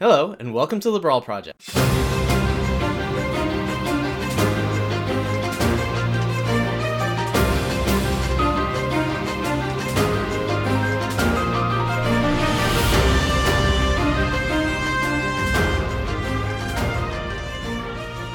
Hello, and welcome to the Brawl Project.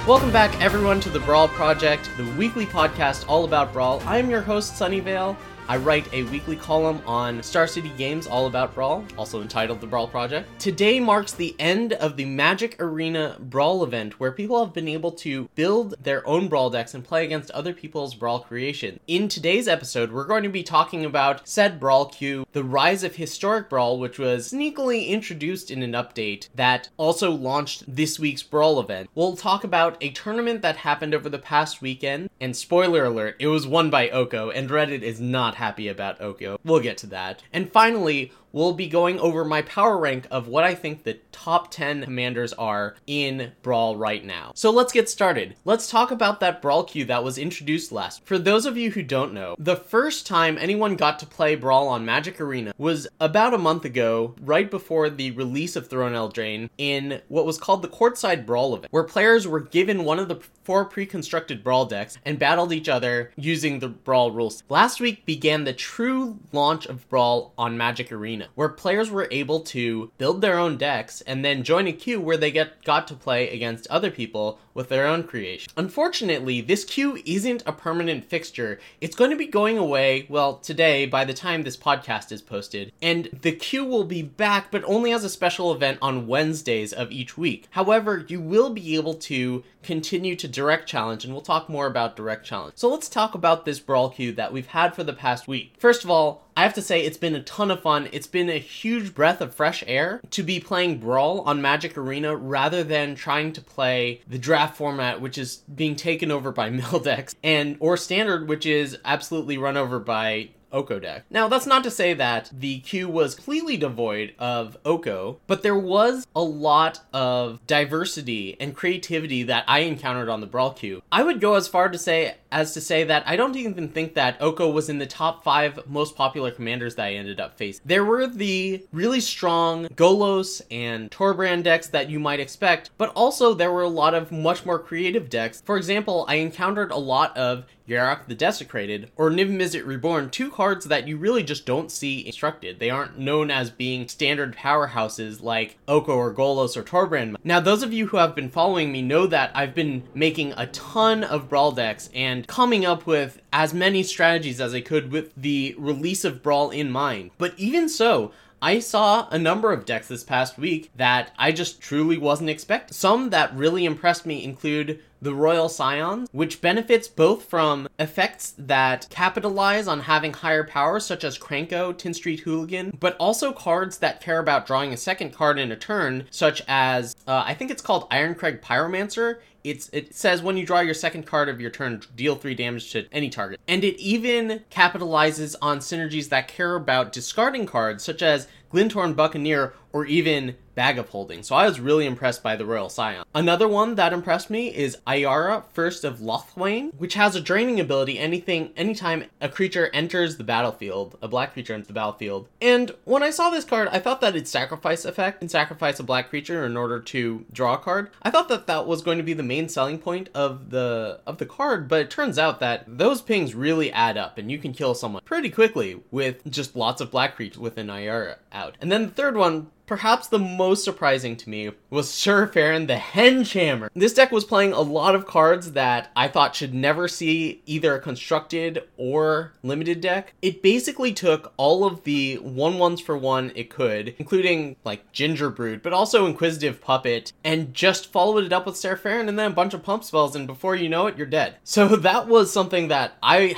Welcome back, everyone, to the Brawl Project, the weekly podcast all about Brawl. I'm your host, Sunnyveil. I write a weekly column on Star City Games all about Brawl, also entitled The Brawl Project. Today marks the end of the Magic Arena Brawl event, where people have been able to build their own Brawl decks and play against other people's Brawl creation. In today's episode, we're going to be talking about said Brawl queue, the rise of Historic Brawl, which was sneakily introduced in an update that also launched this week's Brawl event. We'll talk about a tournament that happened over the past weekend, and spoiler alert, it was won by Oko, and Reddit is not happy about Oko. We'll get to that. And finally, we'll be going over my power rank of what I think the top 10 commanders are in Brawl right now. So let's get started. Let's talk about that Brawl queue that was introduced last. For those of you who don't know, the first time anyone got to play Brawl on Magic Arena was about a month ago, right before the release of Throne Eldraine, in what was called the Courtside Brawl event, where players were given one of the four pre-constructed Brawl decks and battled each other using the Brawl rules. Last week began the true launch of Brawl on Magic Arena, where players were able to build their own decks and then join a queue where they got to play against other people with their own creation. Unfortunately, this queue isn't a permanent fixture. It's going to be going away, well, today, by the time this podcast is posted, and the queue will be back, but only as a special event on Wednesdays of each week. However, you will be able to continue to direct challenge, and we'll talk more about direct challenge. So let's talk about this Brawl queue that we've had for the past week. First of all, I have to say it's been a ton of fun. It's been a huge breath of fresh air to be playing Brawl on Magic Arena rather than trying to play the draft format, which is being taken over by mill decks, and or standard, which is absolutely run over by Oko deck. Now, that's not to say that the queue was completely devoid of Oko, but there was a lot of diversity and creativity that I encountered on the Brawl queue. I would go as far to say that I don't even think that Oko was in the top 5 most popular commanders that I ended up facing. There were the really strong Golos and Torbrand decks that you might expect, but also there were a lot of much more creative decks. For example, I encountered a lot of Yarok the Desecrated or Niv-Mizzet Reborn, two cards that you really just don't see constructed. They aren't known as being standard powerhouses like Oko or Golos or Torbrand. Now, those of you who have been following me know that I've been making a ton of Brawl decks and coming up with as many strategies as I could with the release of Brawl in mind. But even so, I saw a number of decks this past week that I just truly wasn't expecting. Some that really impressed me include the Royal Scions, which benefits both from effects that capitalize on having higher power, such as Kranko, Tin Street Hooligan, but also cards that care about drawing a second card in a turn, such as, I think it's called Ironcrag Pyromancer. It says when you draw your second card of your turn, deal 3 damage to any target. And it even capitalizes on synergies that care about discarding cards, such as Glintorn Buccaneer, or even Bag of Holding. So I was really impressed by the Royal Scion. Another one that impressed me is Ayara, First of Locthwain, which has a draining ability anytime a creature enters the battlefield, a black creature enters the battlefield. And when I saw this card, I thought that its sacrifice effect and sacrifice a black creature in order to draw a card. I thought that that was going to be the main selling point of the card, but it turns out that those pings really add up and you can kill someone pretty quickly with just lots of black creatures with an Ayara out. And then the third one, perhaps the most surprising to me, was Syr Faren, the Hengehammer. This deck was playing a lot of cards that I thought should never see either a constructed or limited deck. It basically took all of the 1/1s for 1 it could, including like Gingerbread, but also Inquisitive Puppet, and just followed it up with Syr Faren and then a bunch of pump spells, and before you know it, you're dead. So that was something that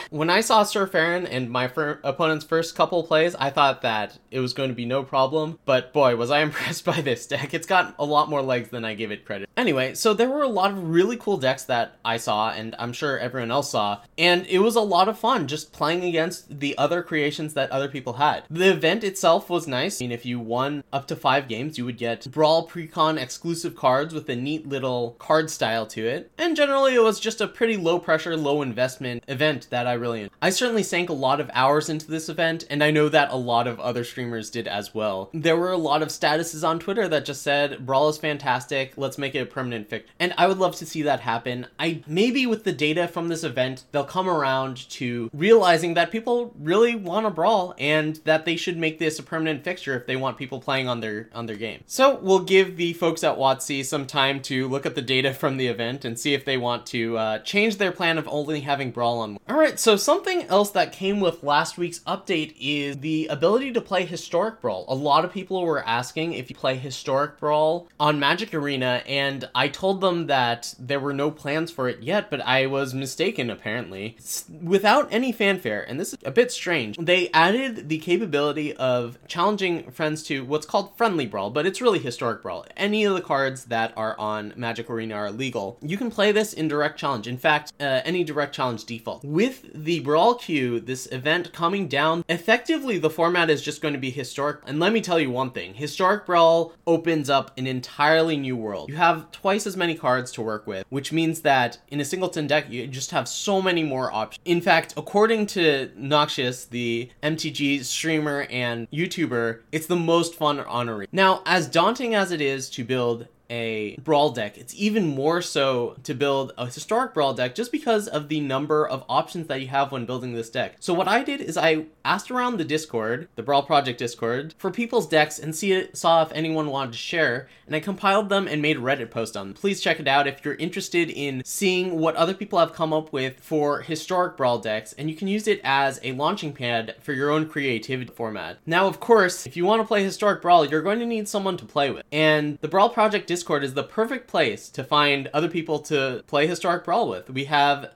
when I saw Syr Faren and my opponent's first couple plays, I thought that it was going to be no problem, but boy, was I impressed by this deck. It's got a lot more legs than I give it credit. Anyway, so there were a lot of really cool decks that I saw, and I'm sure everyone else saw, and it was a lot of fun just playing against the other creations that other people had. The event itself was nice. I mean, if you won up to 5 games, you would get Brawl Precon exclusive cards with a neat little card style to it, and generally it was just a pretty low pressure, low investment event that I really enjoyed. I certainly sank a lot of hours into this event, and I know that a lot of other streamers did as well. There were a lot of of statuses on Twitter that just said, Brawl is fantastic, let's make it a permanent fix. And I would love to see that happen. Maybe with the data from this event, they'll come around to realizing that people really want to brawl and that they should make this a permanent fixture if they want people playing on their game. So we'll give the folks at WotC some time to look at the data from the event and see if they want to change their plan of only having Brawl on. Alright, so something else that came with last week's update is the ability to play Historic Brawl. A lot of people were asking if you play Historic Brawl on Magic Arena, and I told them that there were no plans for it yet, but I was mistaken apparently. Without any fanfare, and this is a bit strange, they added the capability of challenging friends to what's called Friendly Brawl, but it's really Historic Brawl. Any of the cards that are on Magic Arena are legal. You can play this in direct challenge. In fact, any direct challenge default. With the Brawl queue, this event coming down, effectively the format is just going to be Historic. And let me tell you one thing, Historic Brawl opens up an entirely new world. You have twice as many cards to work with, which means that in a singleton deck, you just have so many more options. In fact, according to Noxious, the MTG streamer and YouTuber, it's the most fun on Arena. Now, as daunting as it is to build a Brawl deck, it's even more so to build a Historic Brawl deck just because of the number of options that you have when building this deck. So what I did is I asked around the Discord, the Brawl Project Discord, for people's decks and saw if anyone wanted to share, and I compiled them and made a Reddit post on them. Please check it out if you're interested in seeing what other people have come up with for Historic Brawl decks, and you can use it as a launching pad for your own creativity format. Now, of course, if you want to play Historic Brawl, you're going to need someone to play with, and the Brawl Project Discord is the perfect place to find other people to play Historic Brawl with.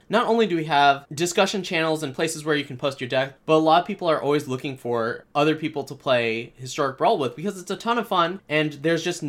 Not only do we have discussion channels and places where you can post your deck, but a lot of people are always looking for other people to play Historic Brawl with because it's a ton of fun, and there's just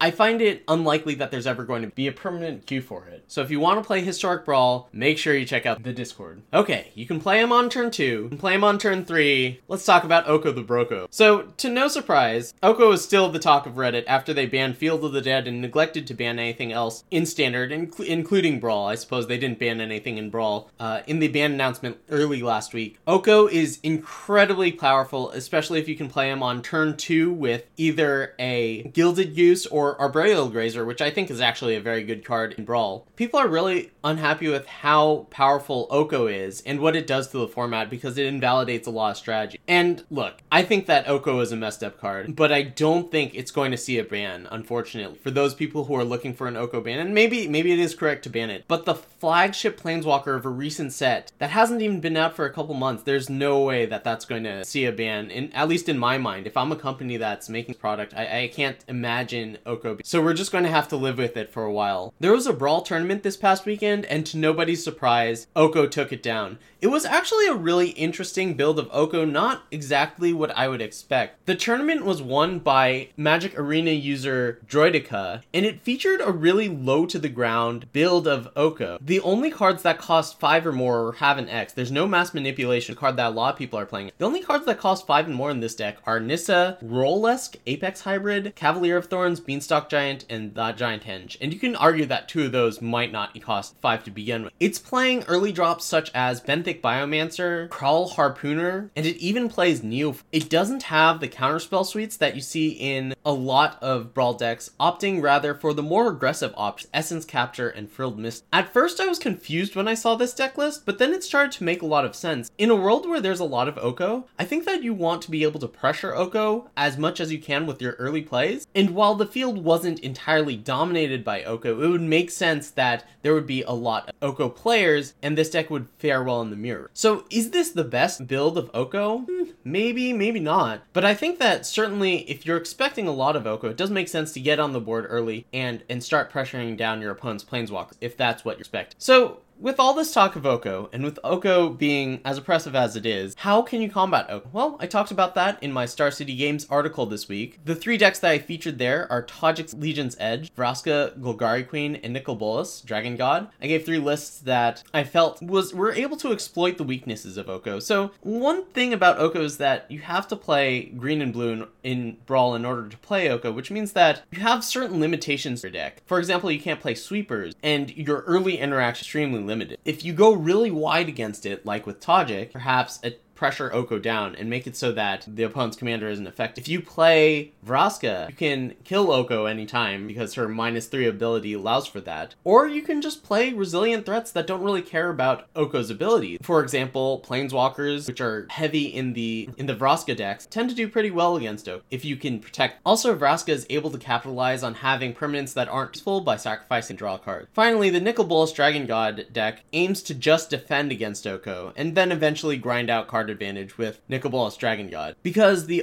I find it unlikely that there's ever going to be a permanent queue for it. So if you want to play Historic Brawl, make sure you check out the Discord. Okay, you can play him on turn 2, you can play him on turn 3. Let's talk about Oko the Broko. So, to no surprise, Oko is still the talk of Reddit after they banned Field of the Dead and neglected to ban anything else in Standard, including Brawl. I suppose they didn't ban anything in Brawl in the ban announcement early last week. Oko is incredibly powerful, especially if you can play him on turn 2 with either a Gilded Goose or Arboreal Grazer, which I think is actually a very good card in Brawl. People are really unhappy with how powerful Oko is and what it does to the format because it invalidates a lot of strategy. And look, I think that Oko is a messed up card, but I don't think it's going to see a ban, unfortunately, for those people who are looking for an Oko ban, and maybe it is correct to ban it, but the flagship planeswalker of a recent set that hasn't even been out for a couple months, there's no way that that's going to see a ban, at least in my mind. If I'm a company that's making product, I can't imagine Oko ban. So we're just going to have to live with it for a while. There was a Brawl tournament this past weekend, and to nobody's surprise, Oko took it down. It was actually a really interesting build of Oko, not exactly what I would expect. The tournament was won by Magic Arena user Droideka, and it featured a really low to the ground build of Oko. The only cards that cost 5 or more have an X. There's no mass manipulation card that a lot of people are playing. The only cards that cost 5 and more in this deck are Nissa, Rolesk Apex Hybrid, Cavalier of Thorns, Beanstalk Giant, and the Giant Henge. And you can argue that 2 of those might not cost 5 to begin with. It's playing early drops such as Benthic Biomancer, Crawl Harpooner, and it even plays Neo. It doesn't have the counterspell suites that you see in a lot of Brawl decks, opting rather for the more aggressive options, Essence Capture and Frilled Mist. At first I was confused when I saw this deck list, but then it started to make a lot of sense. In a world where there's a lot of Oko, I think that you want to be able to pressure Oko as much as you can with your early plays, and while the field wasn't entirely dominated by Oko, it would make sense that there would be a lot of Oko players, and this deck would fare well in the mirror. So is this the best build of Oko? Maybe, maybe not. But I think that certainly if you're expecting a lot of Oko, it does make sense to get on the board early and start pressuring down your opponent's planeswalkers if that's what you expect. So with all this talk of Oko, and with Oko being as oppressive as it is, how can you combat Oko? Well, I talked about that in my Star City Games article this week. The 3 decks that I featured there are Tajik's Legion's Edge, Vraska, Golgari Queen, and Nicol Bolas, Dragon-God. I gave 3 lists that I felt were able to exploit the weaknesses of Oko. So one thing about Oko is that you have to play green and blue in Brawl in order to play Oko, which means that you have certain limitations to your deck. For example, you can't play sweepers, and your early interaction is extremely limited. If you go really wide against it, like with Tajik, perhaps a pressure Oko down and make it so that the opponent's commander isn't affected. If you play Vraska, you can kill Oko anytime because her -3 ability allows for that. Or you can just play resilient threats that don't really care about Oko's ability. For example, Planeswalkers, which are heavy in the Vraska decks, tend to do pretty well against Oko if you can protect. Also, Vraska is able to capitalize on having permanents that aren't full by sacrificing draw cards. Finally, the Nicol Bolas Dragon-God deck aims to just defend against Oko and then eventually grind out card advantage with Nicol Bolas Dragon God, because the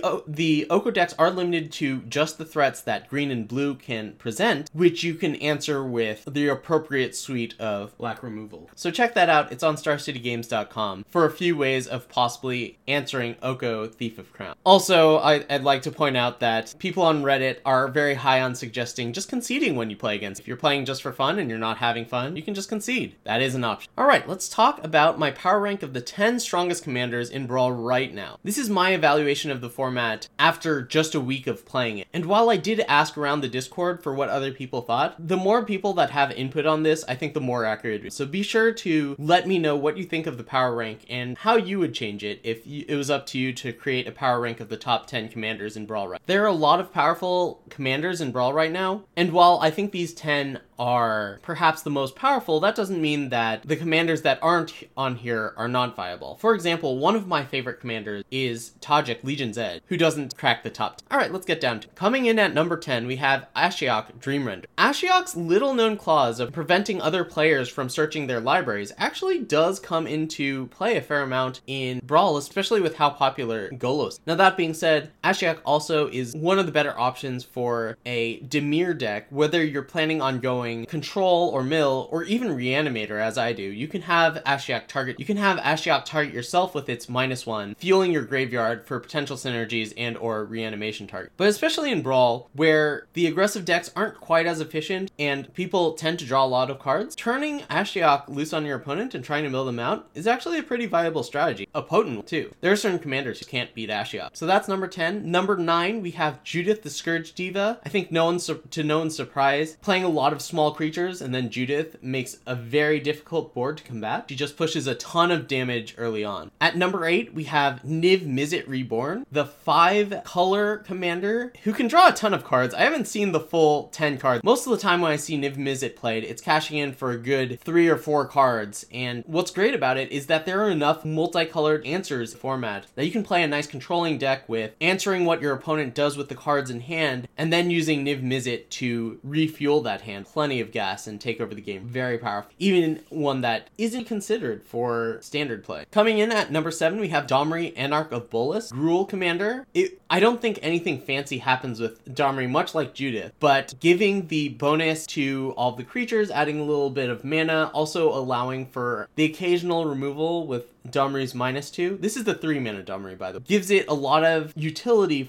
Oko decks are limited to just the threats that green and blue can present, which you can answer with the appropriate suite of black removal. So check that out. It's on starcitygames.com for a few ways of possibly answering Oko Thief of Crown. Also, I'd like to point out that people on Reddit are very high on suggesting just conceding when you play against. If you're playing just for fun and you're not having fun, you can just concede. That is an option. All right, let's talk about my power rank of the 10 strongest commanders in Brawl right now. This is my evaluation of the format after just a week of playing it. And while I did ask around the Discord for what other people thought, the more people that have input on this, I think the more accurate it is. So be sure to let me know what you think of the power rank and how you would change it if it was up to you to create a power rank of the top 10 commanders in Brawl right. There are a lot of powerful commanders in Brawl right now, and while I think these 10 are perhaps the most powerful, that doesn't mean that the commanders that aren't on here are not viable. For example, one of my favorite commanders is Tajik, Legion's Edge, who doesn't crack the top 10. All right, let's get down to it. Coming in at number 10, we have Ashiok, Dreamrender. Ashiok's little-known clause of preventing other players from searching their libraries actually does come into play a fair amount in Brawl, especially with how popular Golos. Now, that being said, Ashiok also is one of the better options for a Dimir deck, whether you're planning on going control or mill or even reanimator as I do. You can have Ashiok target yourself with its -1, fueling your graveyard for potential synergies and or reanimation target. But especially in Brawl, where the aggressive decks aren't quite as efficient and people tend to draw a lot of cards, turning Ashiok loose on your opponent and trying to mill them out is actually a pretty viable strategy. A potent too. There are certain commanders who can't beat Ashiok. So that's number 10. Number 9, we have Judith the Scourge Diva. I think no one's surprise, playing a lot of small creatures, and then Judith makes a very difficult board to combat. She just pushes a ton of damage early on. At number 8, we have Niv-Mizzet Reborn, the 5-color commander who can draw a ton of cards. I haven't seen the full 10 cards. Most of the time when I see Niv-Mizzet played, it's cashing in for a good 3 or 4 cards, and what's great about it is that there are enough multicolored answers format that you can play a nice controlling deck with, answering what your opponent does with the cards in hand, and then using Niv-Mizzet to refuel that hand. Plenty of gas and take over the game. Very powerful. Even one that isn't considered for standard play. Coming in at number 7, we have Domri, Anarch of Bolas, Gruul commander. I don't think anything fancy happens with Domri, much like Judith, but giving the bonus to all the creatures, adding a little bit of mana, also allowing for the occasional removal with Domri's -2. This is the 3-mana Domri, by the way. Gives it a lot of utility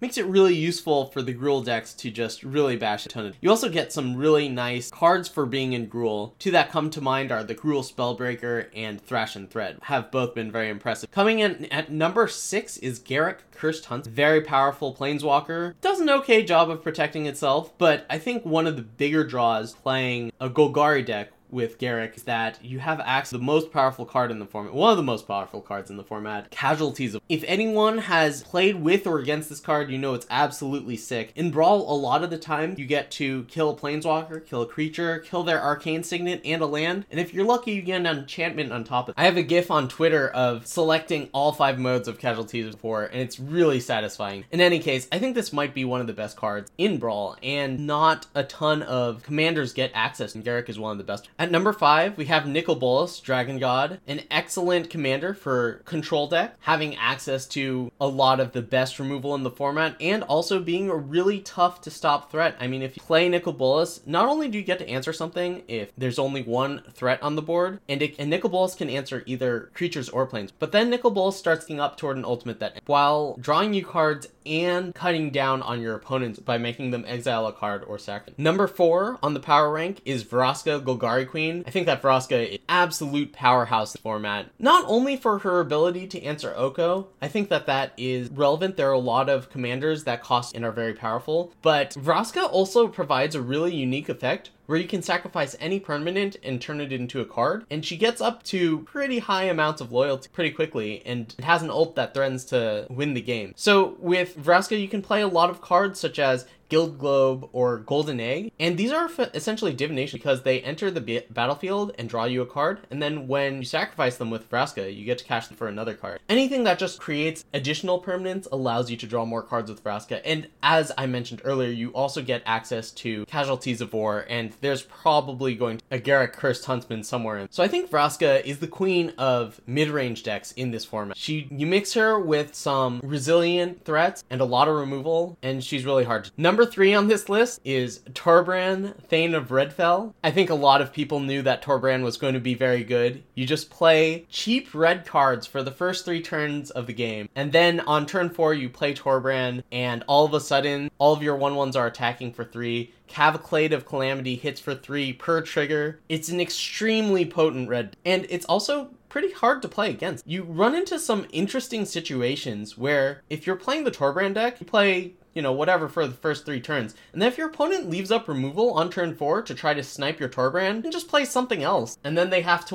makes it really useful for the Gruul decks to just really bash a ton of. You also get some really nice cards for being in Gruul. Two that come to mind are the Gruul Spellbreaker and Thrash and Thread. Have both been very impressive. Coming in at number 6 is Garruk, Cursed Hunt. Very powerful planeswalker. Does an okay job of protecting itself, but I think one of the bigger draws playing a Golgari deck with Garruk is that you have access to the most powerful card in the format, one of the most powerful cards in the format, Casualties of War. If anyone has played with or against this card, you know it's absolutely sick. In Brawl, a lot of the time, you get to kill a planeswalker, kill a creature, kill their arcane signet, and a land, and if you're lucky, you get an enchantment on top of it. I have a gif on Twitter of selecting all 5 modes of Casualties of War, and it's really satisfying. In any case, I think this might be one of the best cards in Brawl, and not a ton of commanders get access, and Garruk is one of the best. At number 5, we have Nicol Bolas, Dragon God, an excellent commander for control deck, having access to a lot of the best removal in the format, and also being a really tough to stop threat. I mean, if you play Nicol Bolas, not only do you get to answer something if there's only one threat on the board, and Nicol Bolas can answer either creatures or planes, but then Nicol Bolas starts getting up toward an ultimate that, while drawing you cards and cutting down on your opponents by making them exile a card or sacrifice. Number 4 on the power rank is Vraska, Golgari Queen. I think that Vraska is an absolute powerhouse format, not only for her ability to answer Oko. I think that is relevant. There are a lot of commanders that cost and are very powerful, but Vraska also provides a really unique effect where you can sacrifice any permanent and turn it into a card, and she gets up to pretty high amounts of loyalty pretty quickly, and it has an ult that threatens to win the game. So with Vraska, you can play a lot of cards such as Guild Globe, or Golden Egg. And these are essentially divination because they enter the battlefield and draw you a card. And then when you sacrifice them with Vraska, you get to cash them for another card. Anything that just creates additional permanence allows you to draw more cards with Vraska. And as I mentioned earlier, you also get access to Casualties of War. And there's probably going to Agaric Cursed Huntsman somewhere. So I think Vraska is the queen of mid-range decks in this format. You mix her with some resilient threats and a lot of removal, and she's really hard to... Number three on this list is Torbran, Thane of Redfell. I think a lot of people knew that Torbran was going to be very good. You just play cheap red cards for the first three turns of the game. And then on turn four, you play Torbran, and all of a sudden, all of your 1-1s are attacking for 3. Cavalcade of Calamity hits for 3 per trigger. It's an extremely potent red, and it's also pretty hard to play against. You run into some interesting situations where if you're playing the Torbran deck, you play, whatever for the first 3 turns. And then if your opponent leaves up removal on turn 4 to try to snipe your Torbran, then just play something else. And then they have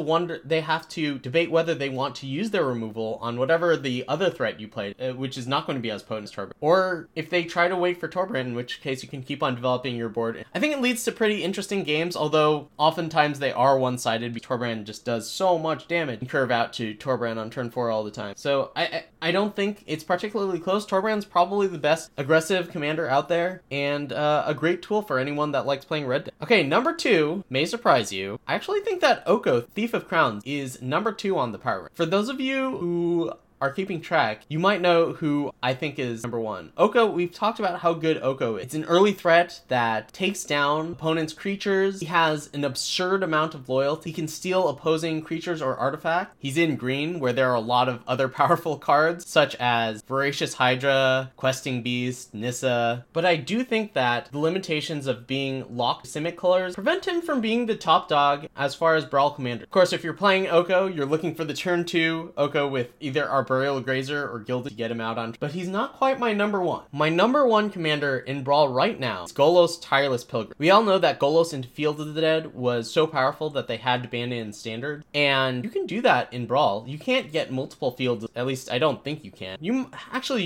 to debate whether they want to use their removal on whatever the other threat you played, which is not going to be as potent as Torbran. Or if they try to wait for Torbran, in which case you can keep on developing your board. I think it leads to pretty interesting games, although oftentimes they are one-sided because Torbran just does so much damage. Curve out to Torbran on turn 4 all the time. So I don't think it's particularly close. Torbran's probably the best aggressive commander out there, and a great tool for anyone that likes playing red deck. Okay, number 2 may surprise you. I actually think that Oko, Thief of Crowns, is number 2 on the power rank. For those of you who are keeping track, you might know who I think is number 1. Oko, we've talked about how good Oko is. It's an early threat that takes down opponents' creatures. He has an absurd amount of loyalty. He can steal opposing creatures or artifacts. He's in green, where there are a lot of other powerful cards, such as Voracious Hydra, Questing Beast, Nissa. But I do think that the limitations of being locked to Simic colors prevent him from being the top dog as far as Brawl commander. Of course, if you're playing Oko, you're looking for the turn 2 Oko with either Arboreal Grazer or Gilded to get him out on, but he's not quite my number 1. My number 1 commander in Brawl right now is Golos Tireless Pilgrim. We all know that Golos in Field of the Dead was so powerful that they had to ban it in Standard, and you can do that in Brawl. You can't get multiple Fields, at least I don't think you can. You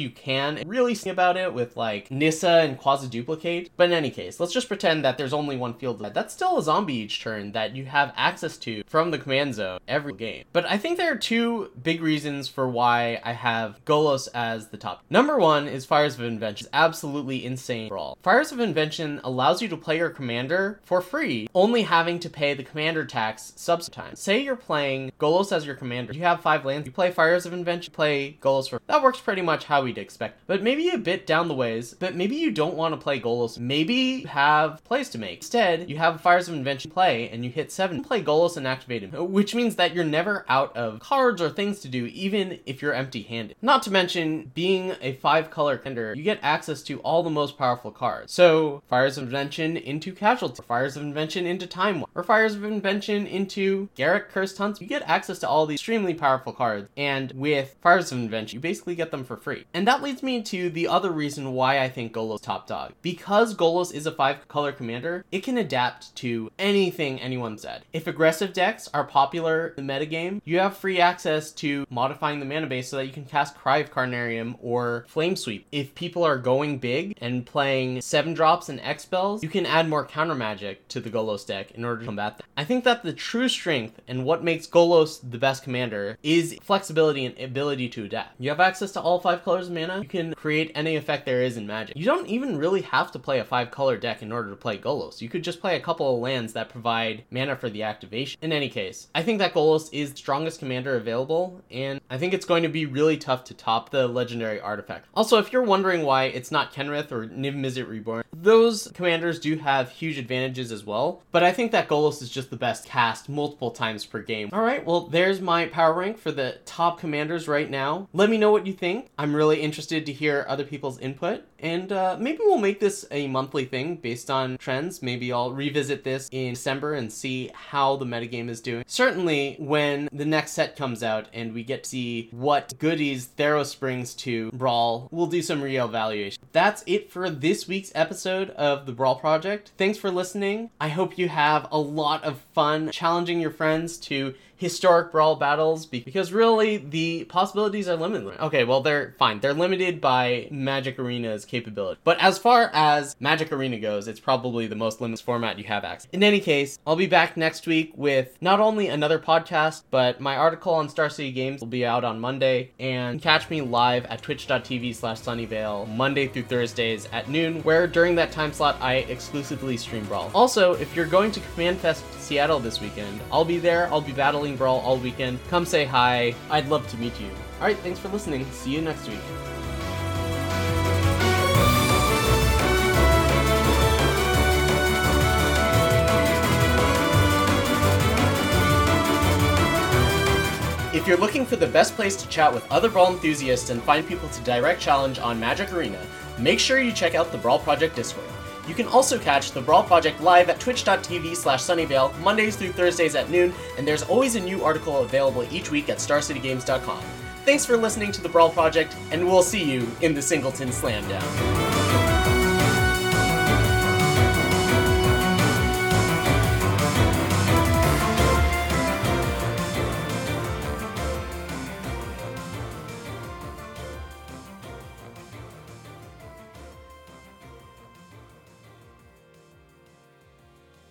can really think about it with like Nissa and Quasi-Duplicate, but in any case, let's just pretend that there's only one Field of the Dead. That's still a zombie each turn that you have access to from the command zone every game. But I think there are 2 big reasons for why I have Golos as the top. Number 1 is Fires of Invention. It's absolutely insane Brawl. Fires of Invention allows you to play your commander for free, only having to pay the commander tax subsequently. Say you're playing Golos as your commander. You have 5 lands. You play Fires of Invention, play Golos for free. That works pretty much how we'd expect. But maybe a bit down the ways, but maybe you don't want to play Golos. Maybe you have plays to make. Instead, you have Fires of Invention play, and you hit 7. Play Golos and activate him, which means that you're never out of cards or things to do, even if you're empty-handed. Not to mention, being a 5-color commander, you get access to all the most powerful cards. So, Fires of Invention into Casualty, or Fires of Invention into Time War, or Fires of Invention into Agaric Cursed Hunts. You get access to all these extremely powerful cards, and with Fires of Invention, you basically get them for free. And that leads me to the other reason why I think Golos is top dog. Because Golos is a 5-color commander, it can adapt to anything anyone said. If aggressive decks are popular in the metagame, you have free access to modifying the mana base so that you can cast Cry of Carnarium or Flame Sweep. If people are going big and playing 7-drops and X spells, you can add more counter magic to the Golos deck in order to combat that. I think that the true strength and what makes Golos the best commander is flexibility and ability to adapt. You have access to all 5 colors of mana. You can create any effect there is in Magic. You don't even really have to play a 5-color deck in order to play Golos. You could just play a couple of lands that provide mana for the activation. In any case, I think that Golos is the strongest commander available, and I think it's going to be really tough to top the legendary artifact. Also, if you're wondering why it's not Kenrith or Niv-Mizzet Reborn, those commanders do have huge advantages as well, but I think that Golos is just just the best cast multiple times per game. All right, well, there's my power rank for the top commanders right now. Let me know what you think. I'm really interested to hear other people's input, and maybe we'll make this a monthly thing based on trends. Maybe I'll revisit this in December and see how the metagame is doing. Certainly when the next set comes out and we get to see what goodies Theros brings to Brawl, we'll do some reevaluation. That's it for this week's episode of The Brawl Project. Thanks for listening. I hope you have a lot of fun challenging your friends to historic Brawl battles, because really the possibilities are limitless. Okay, well, they're fine. They're limited by Magic Arena's capability. But as far as Magic Arena goes, it's probably the most limitless format you have access. In any case, I'll be back next week with not only another podcast, but my article on Star City Games will be out on Monday, and catch me live at twitch.tv/Sunnyveil Monday through Thursdays at noon, where during that time slot I exclusively stream Brawl. Also, if you're going to Command Fest Seattle this weekend, I'll be there. I'll be battling Brawl all weekend. Come say hi. I'd love to meet you. All right, thanks for listening. See you next week. If you're looking for the best place to chat with other Brawl enthusiasts and find people to direct challenge on Magic Arena, make sure you check out the Brawl Project Discord. You can also catch The Brawl Project live at twitch.tv/Sunnyveil Mondays through Thursdays at noon, and there's always a new article available each week at starcitygames.com. Thanks for listening to The Brawl Project, and we'll see you in the Singleton Slam Down.